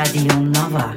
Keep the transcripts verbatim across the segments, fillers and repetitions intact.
Радио Нова.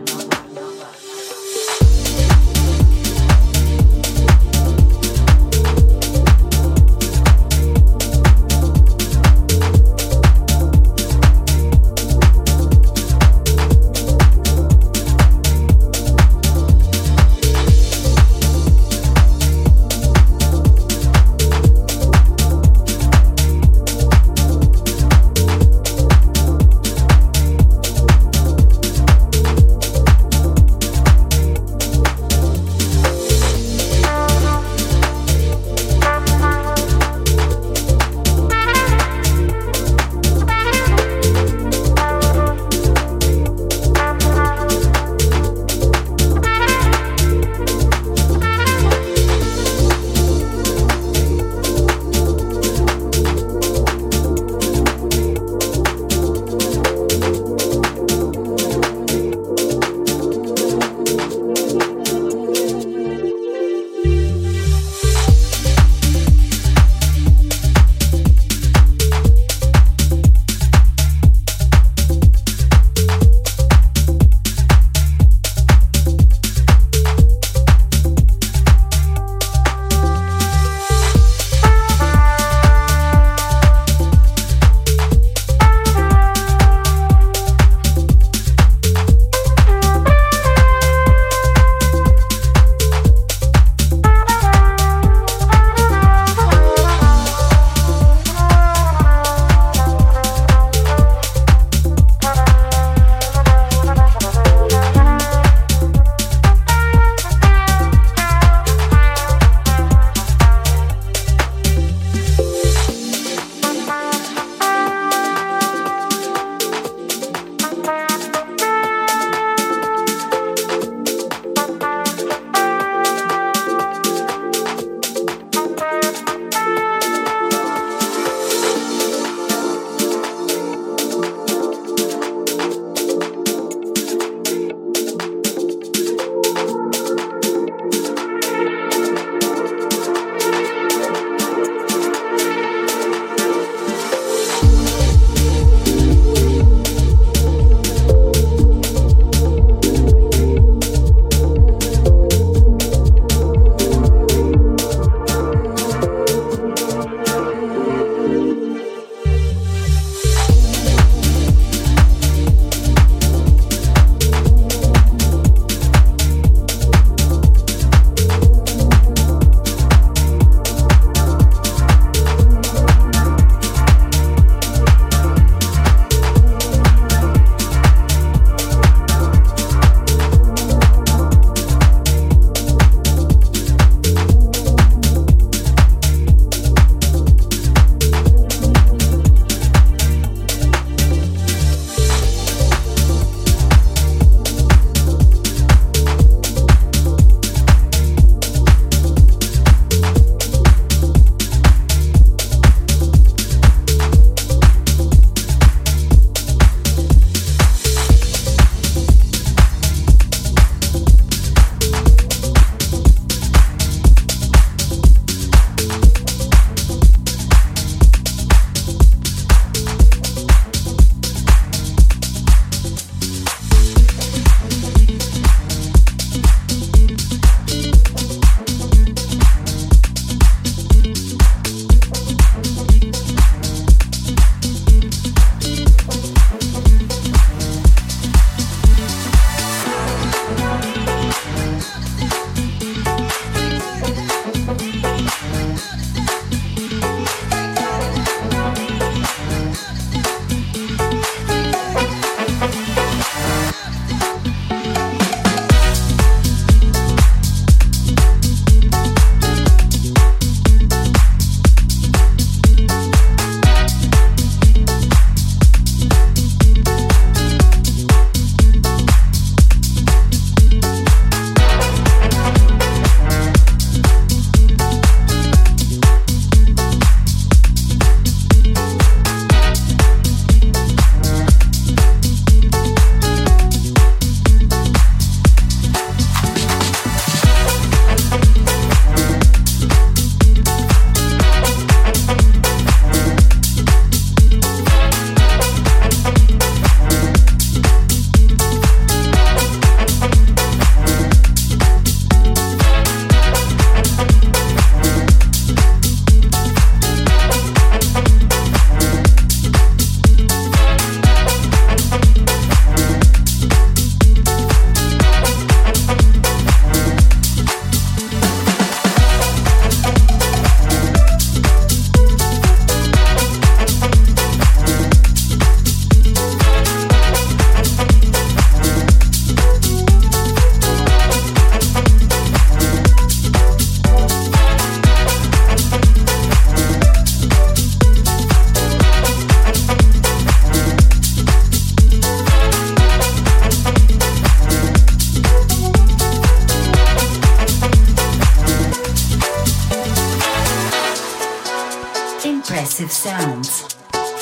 Progressive Sounds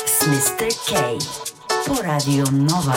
с мистер K по Радио Нова.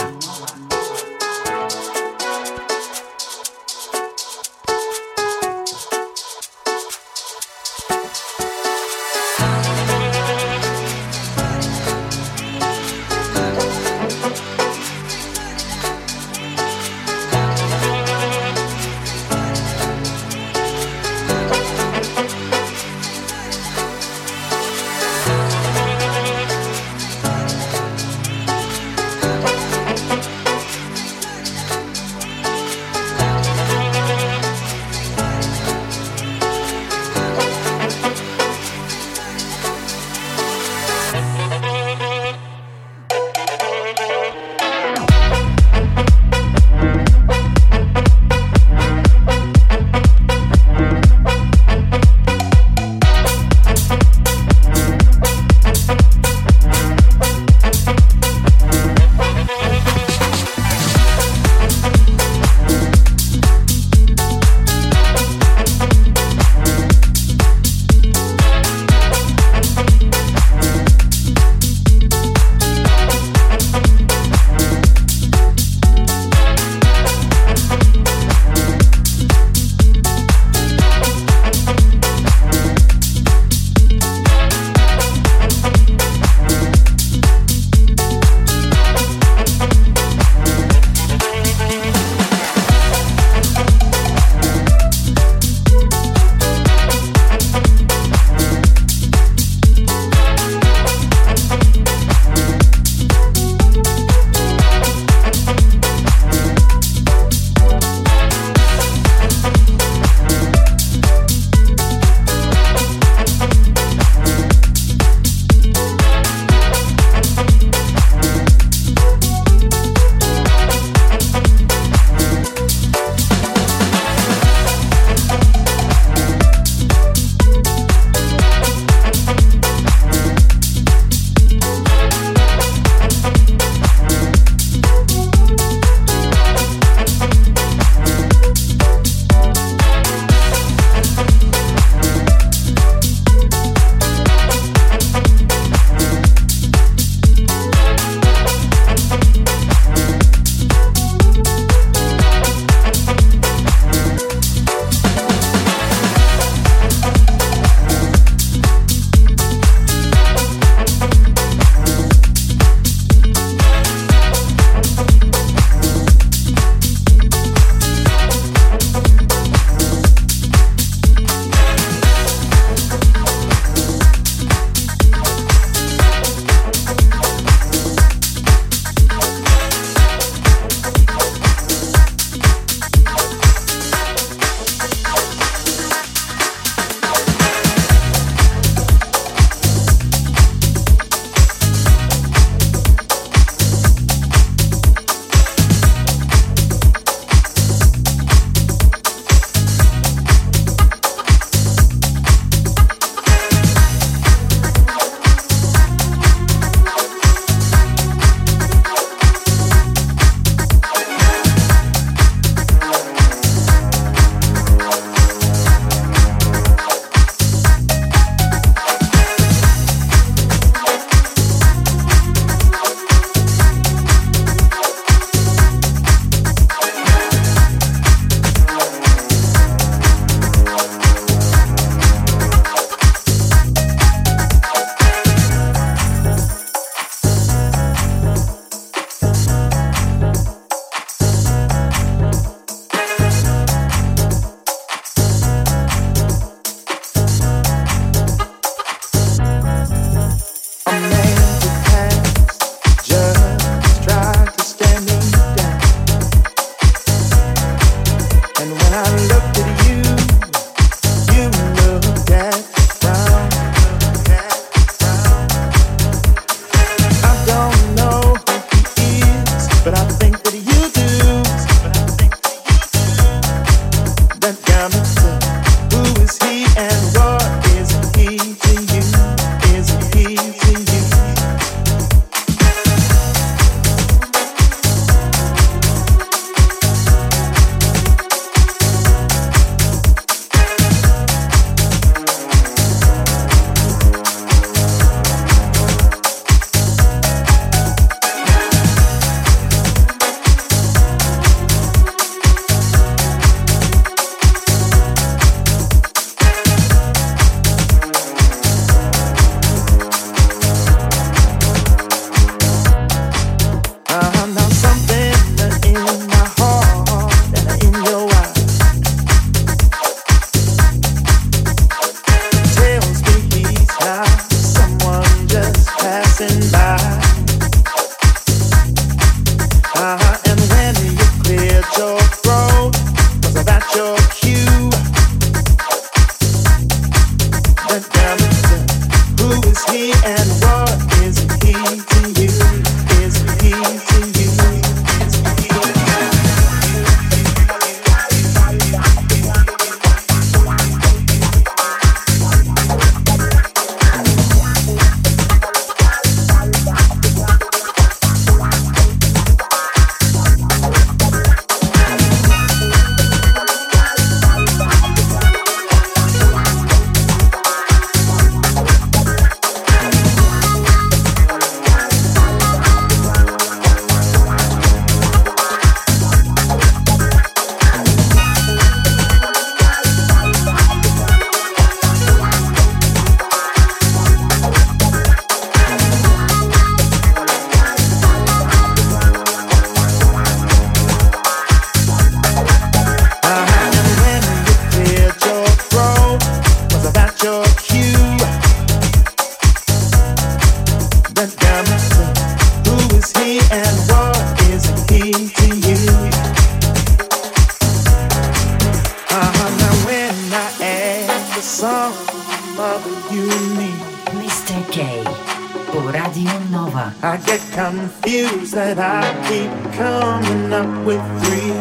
Radio Nova. I get confused that I keep coming up with three.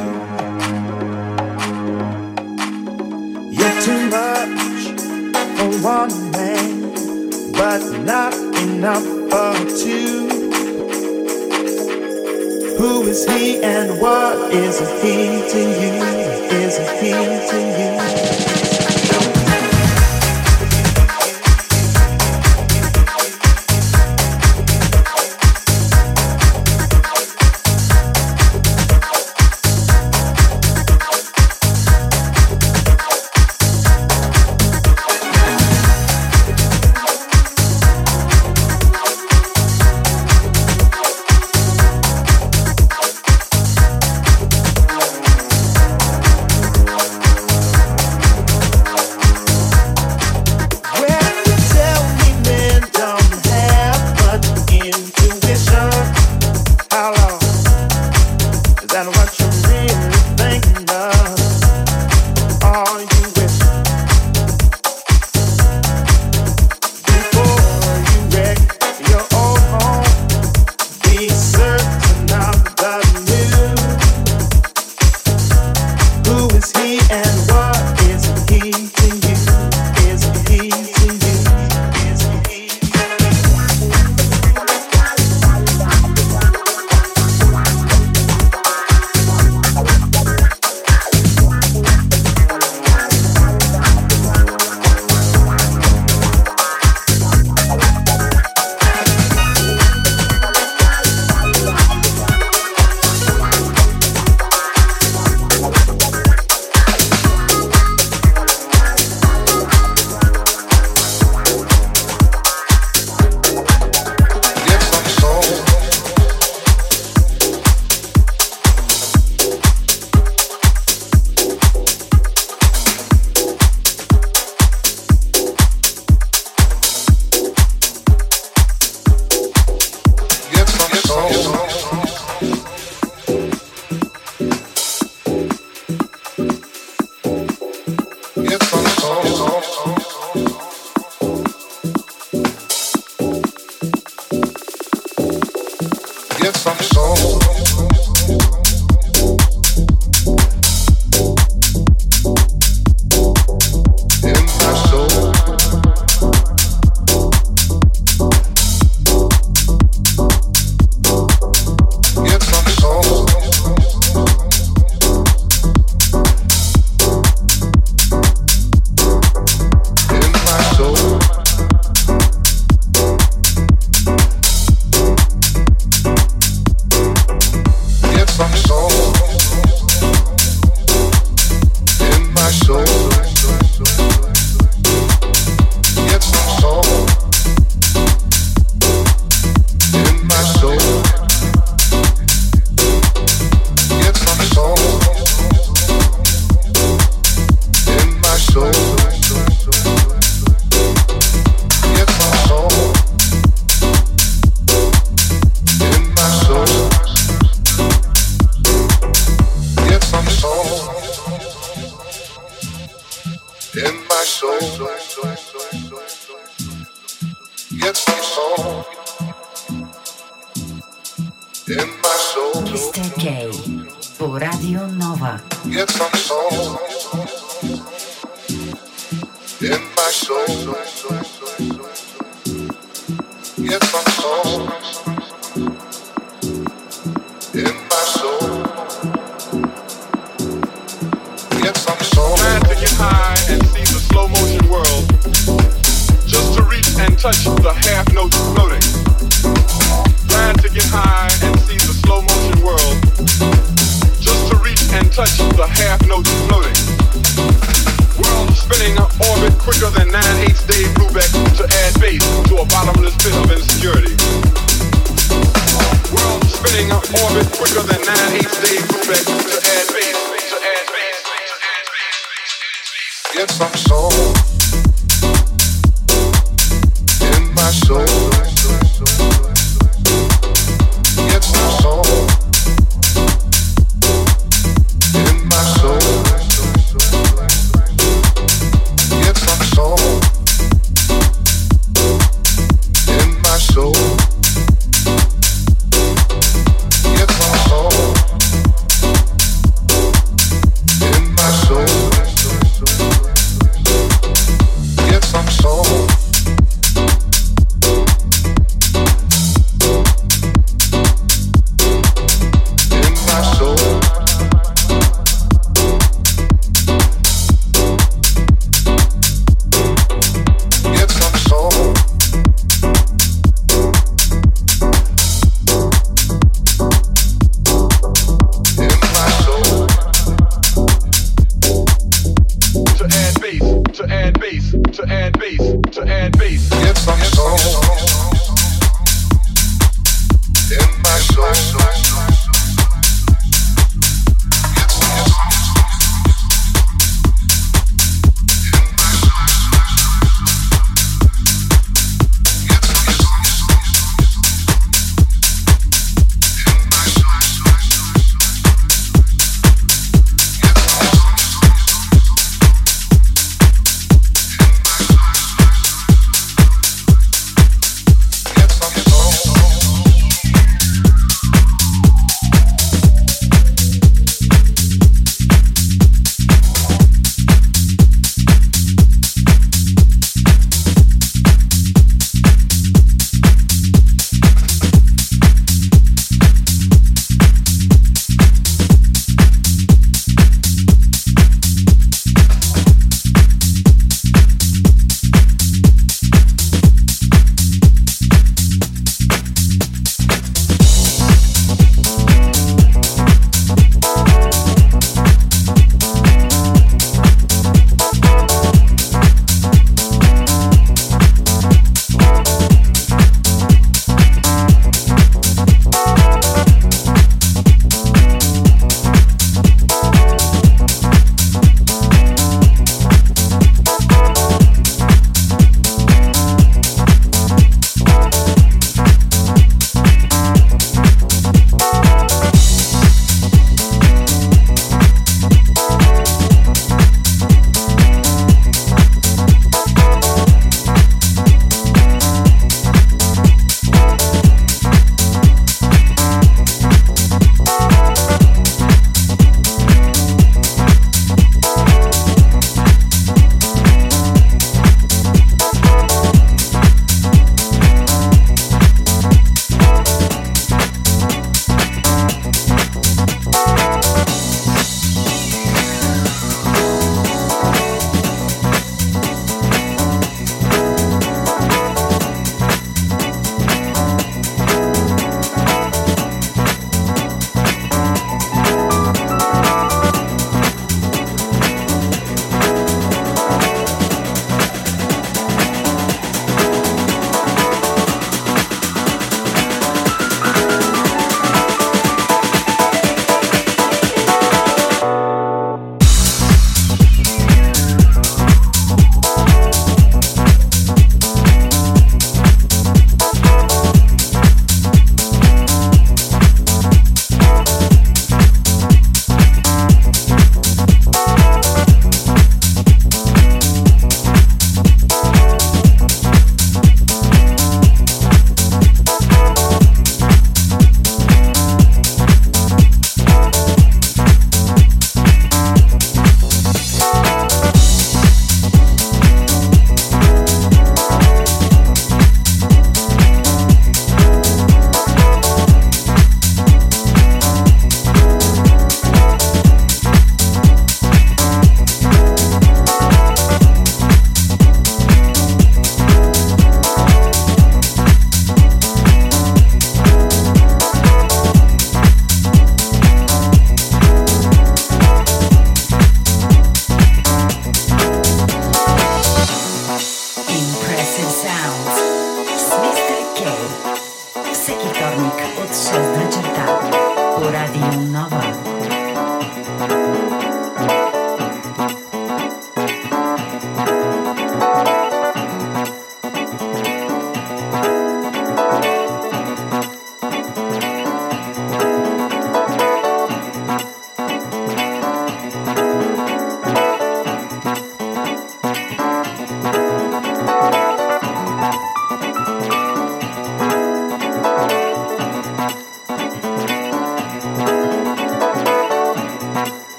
You're too much for one man, but not enough for two. Who is he and what is a he to you? Is a he to you? Soul.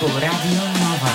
по Радио Нова.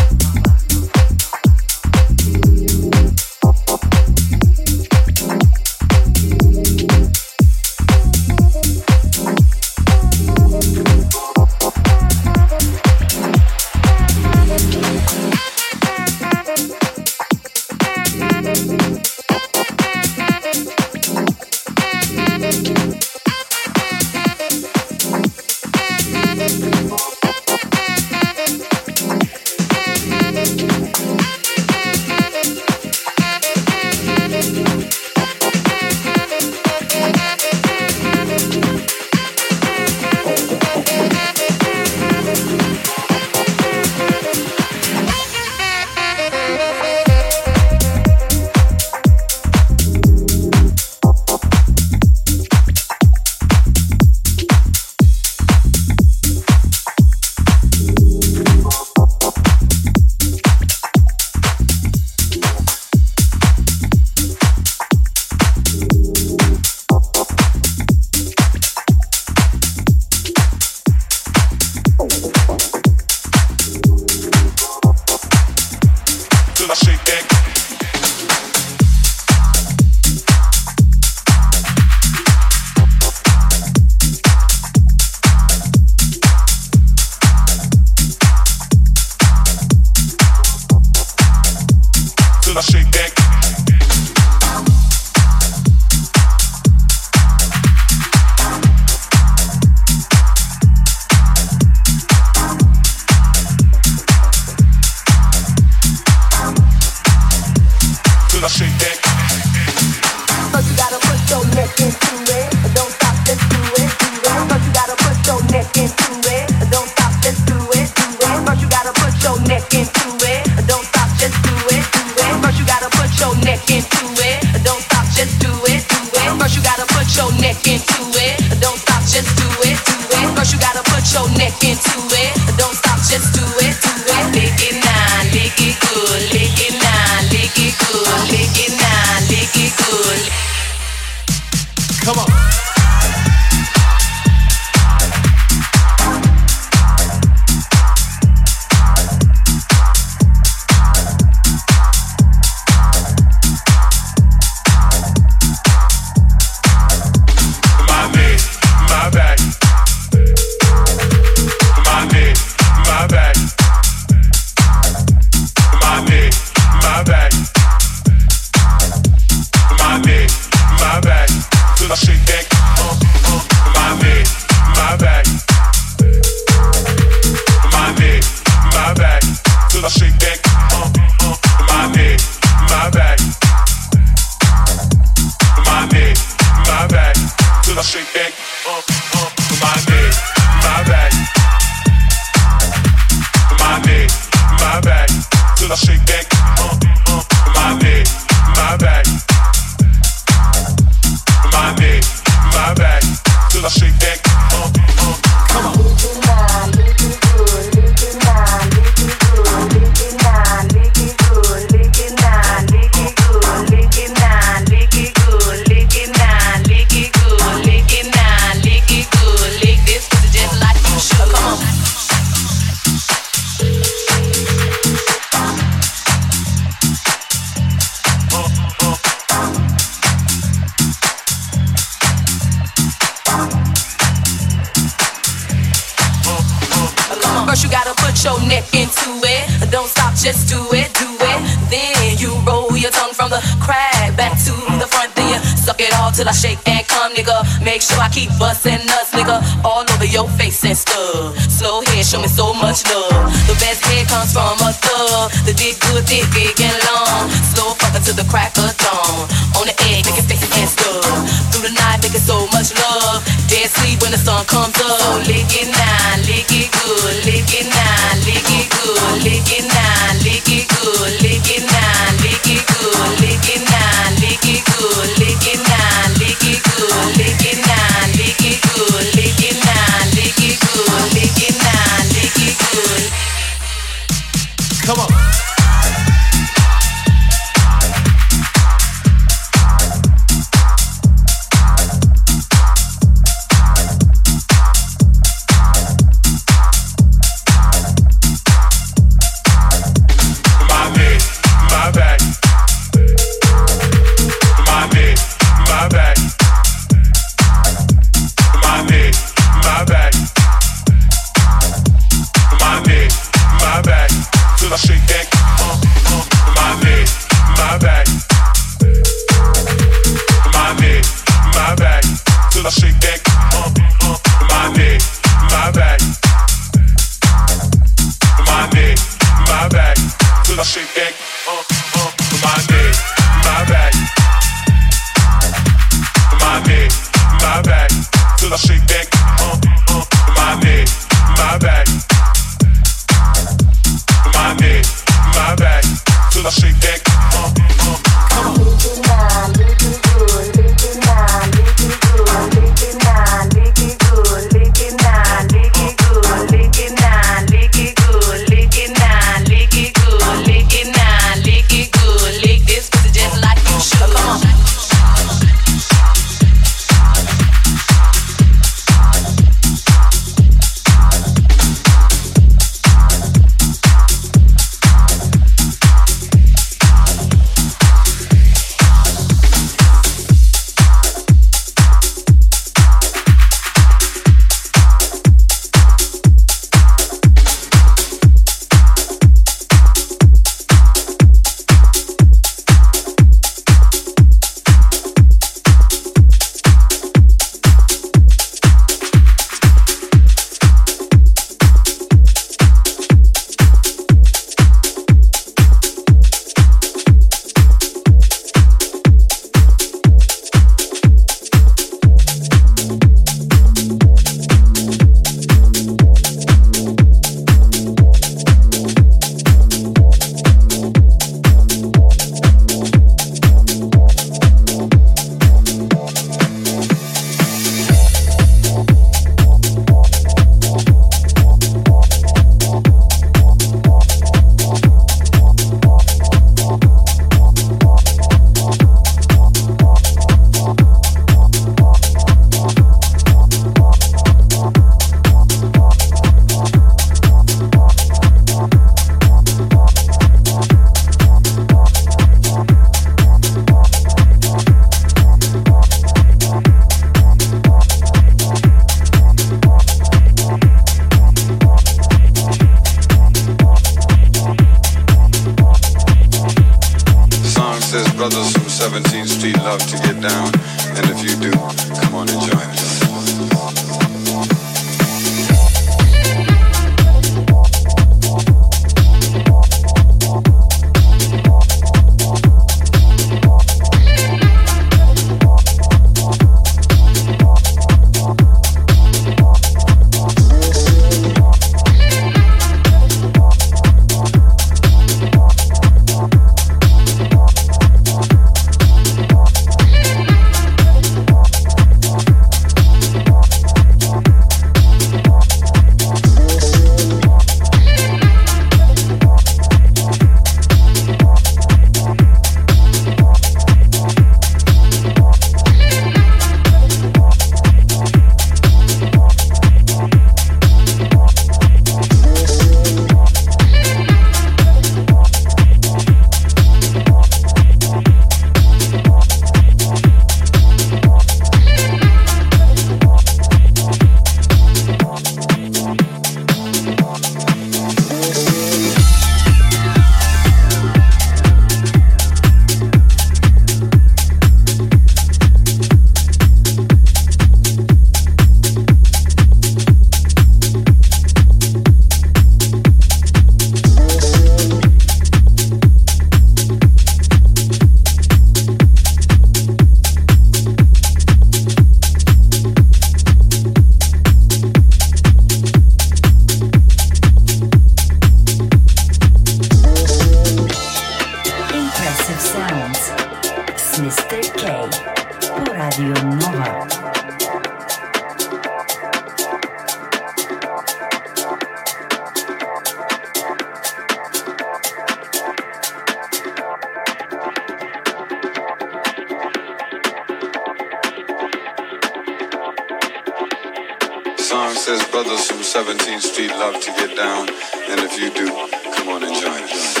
song says brothers from seventeenth Street love to get down, and if you do, come on and join us.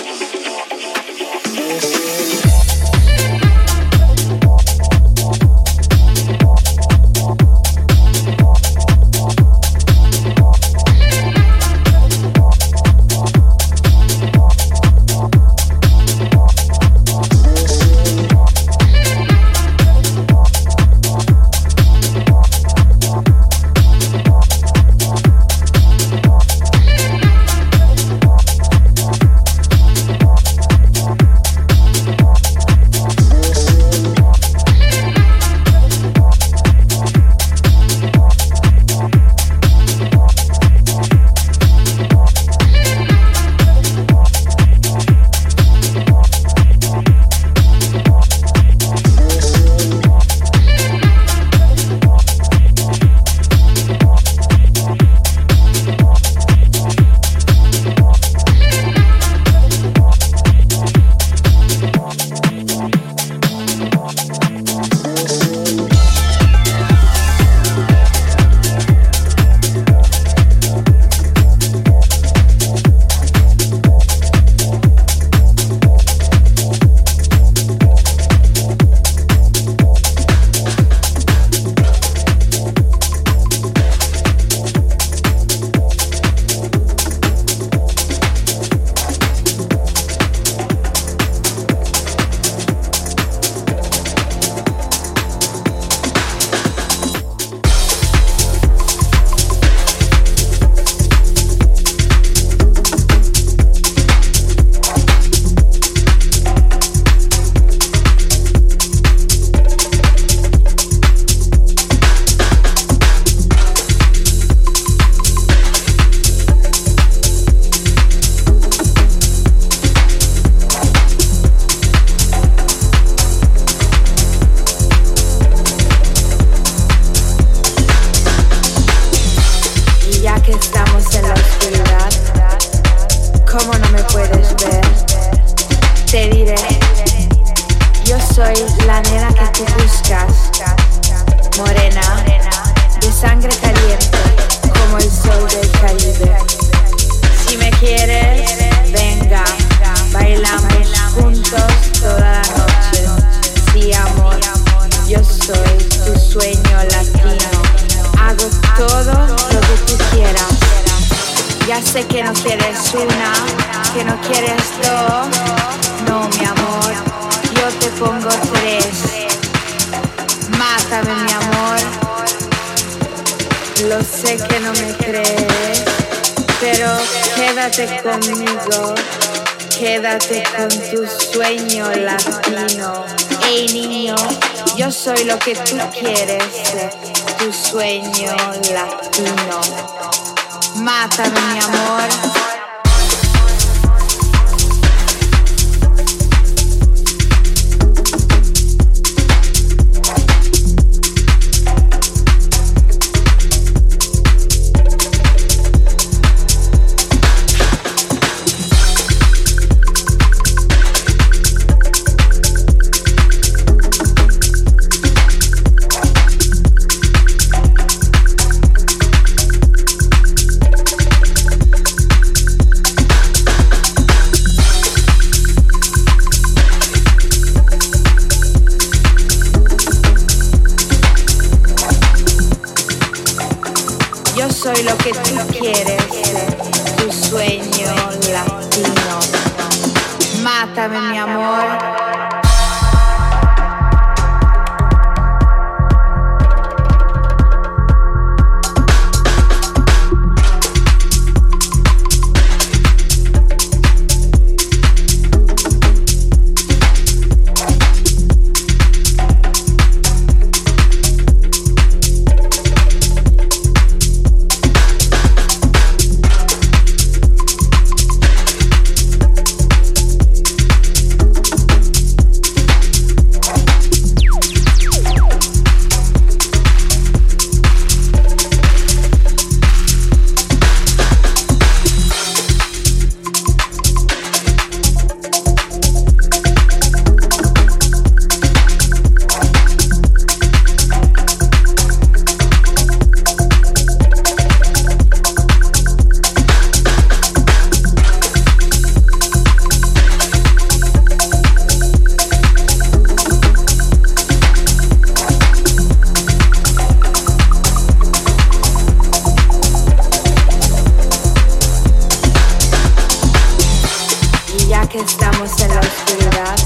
Vivimos en la oscuridad.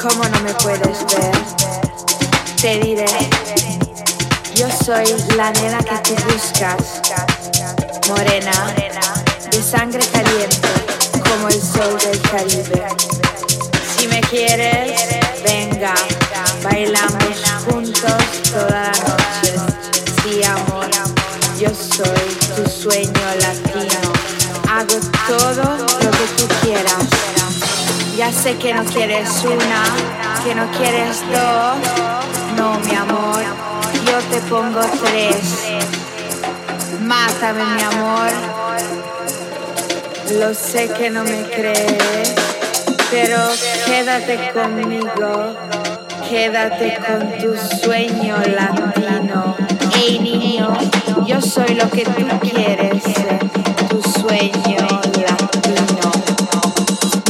¿Cómo no me puedes ver? Te diré, yo soy la nena que tú buscas, morena, de sangre caliente, como el sol del Caribe. Si me quieres, venga, bailamos juntos toda la noche. Sí, amor, yo soy tu sueño latino. Hago todo lo que tú quieras. Ya sé que no quieres una, que no quieres dos. No, mi amor, yo te pongo tres. Mátame, mi amor. Lo sé que no me crees, pero quédate conmigo. Quédate con tu sueño latino. Hey, niño, yo soy lo que tú quieres, tu sueño latino.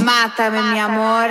Mátame, mi amor.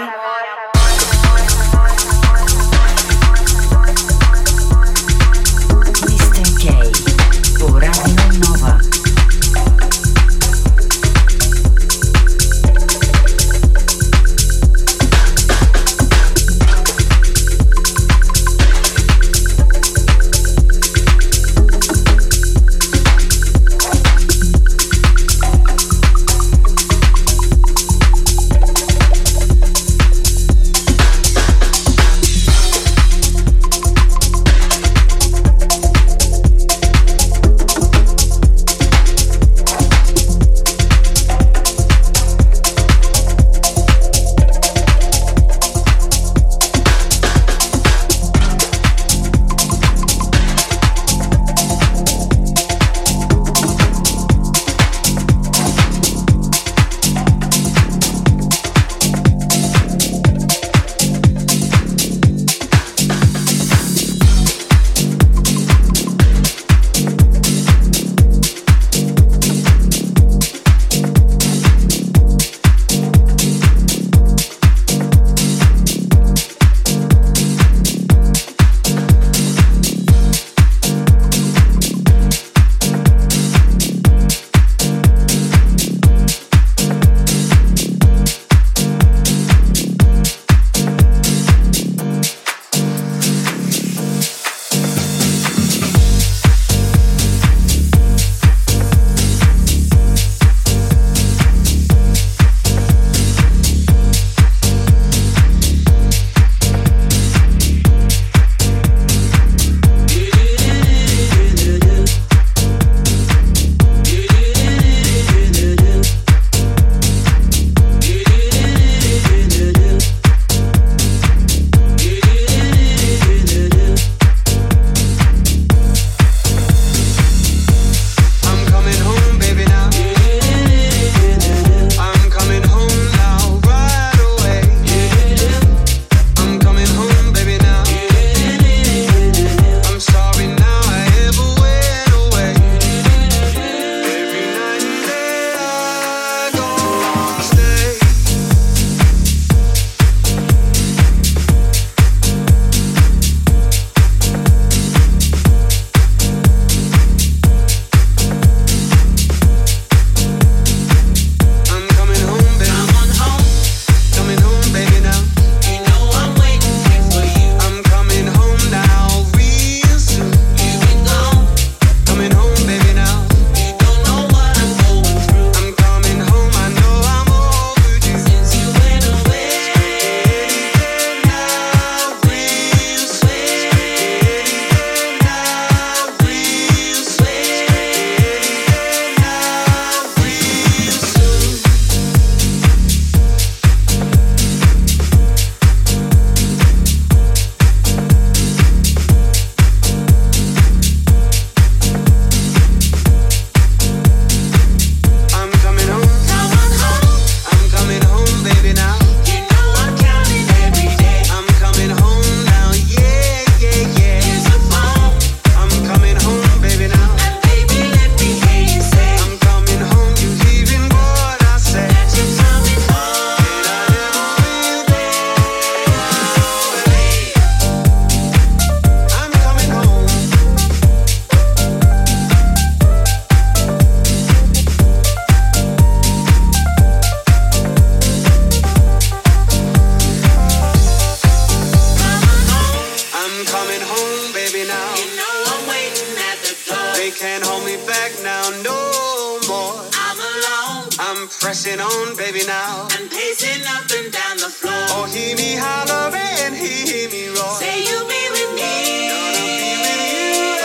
can't hold me back now no more. I'm alone. I'm pressing on, baby, now. And pacing up and down the floor. Oh, hear me holler and hear me roar. Say you be with me. Gonna be with you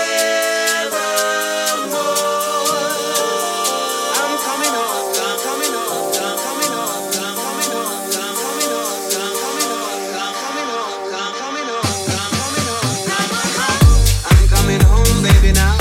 evermore. I'm coming on, I'm coming on, I'm coming on, I'm coming on, I'm coming on, I'm coming on, I'm coming on, I'm coming on, I'm coming on. I'm coming home, baby, now.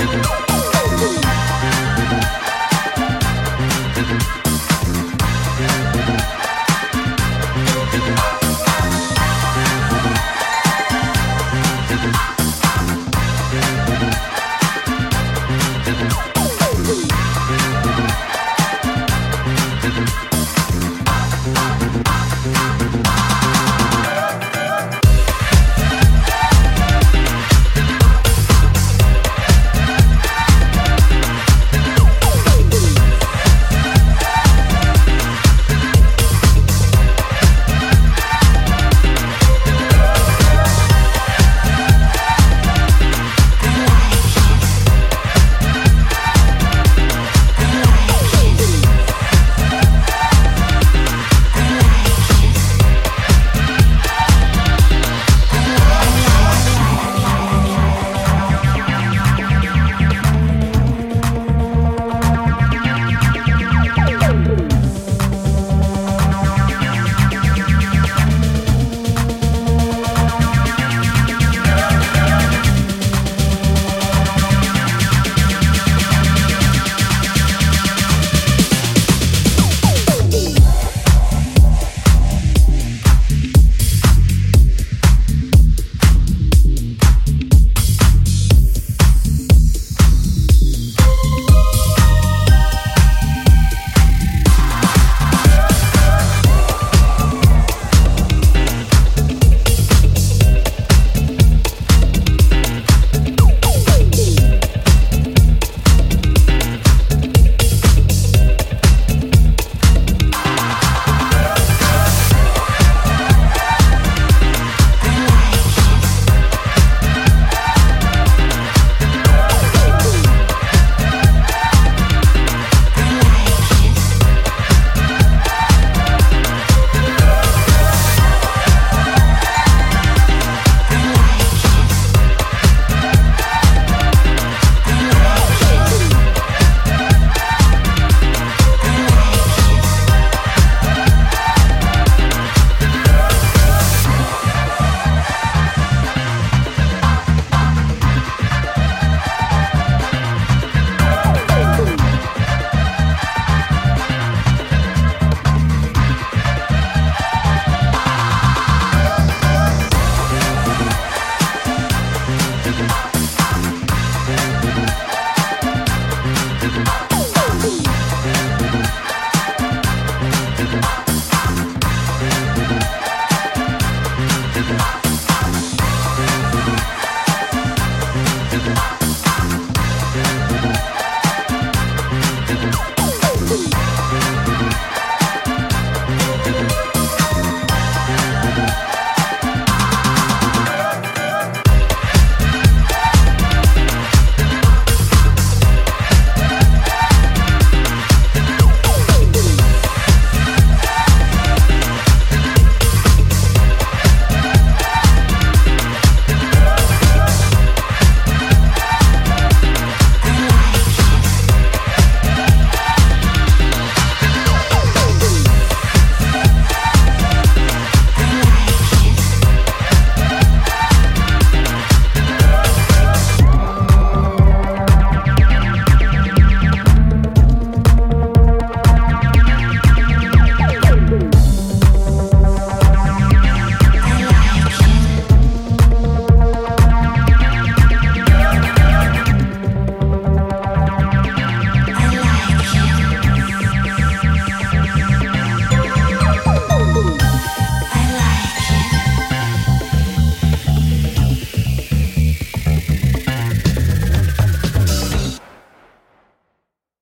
You're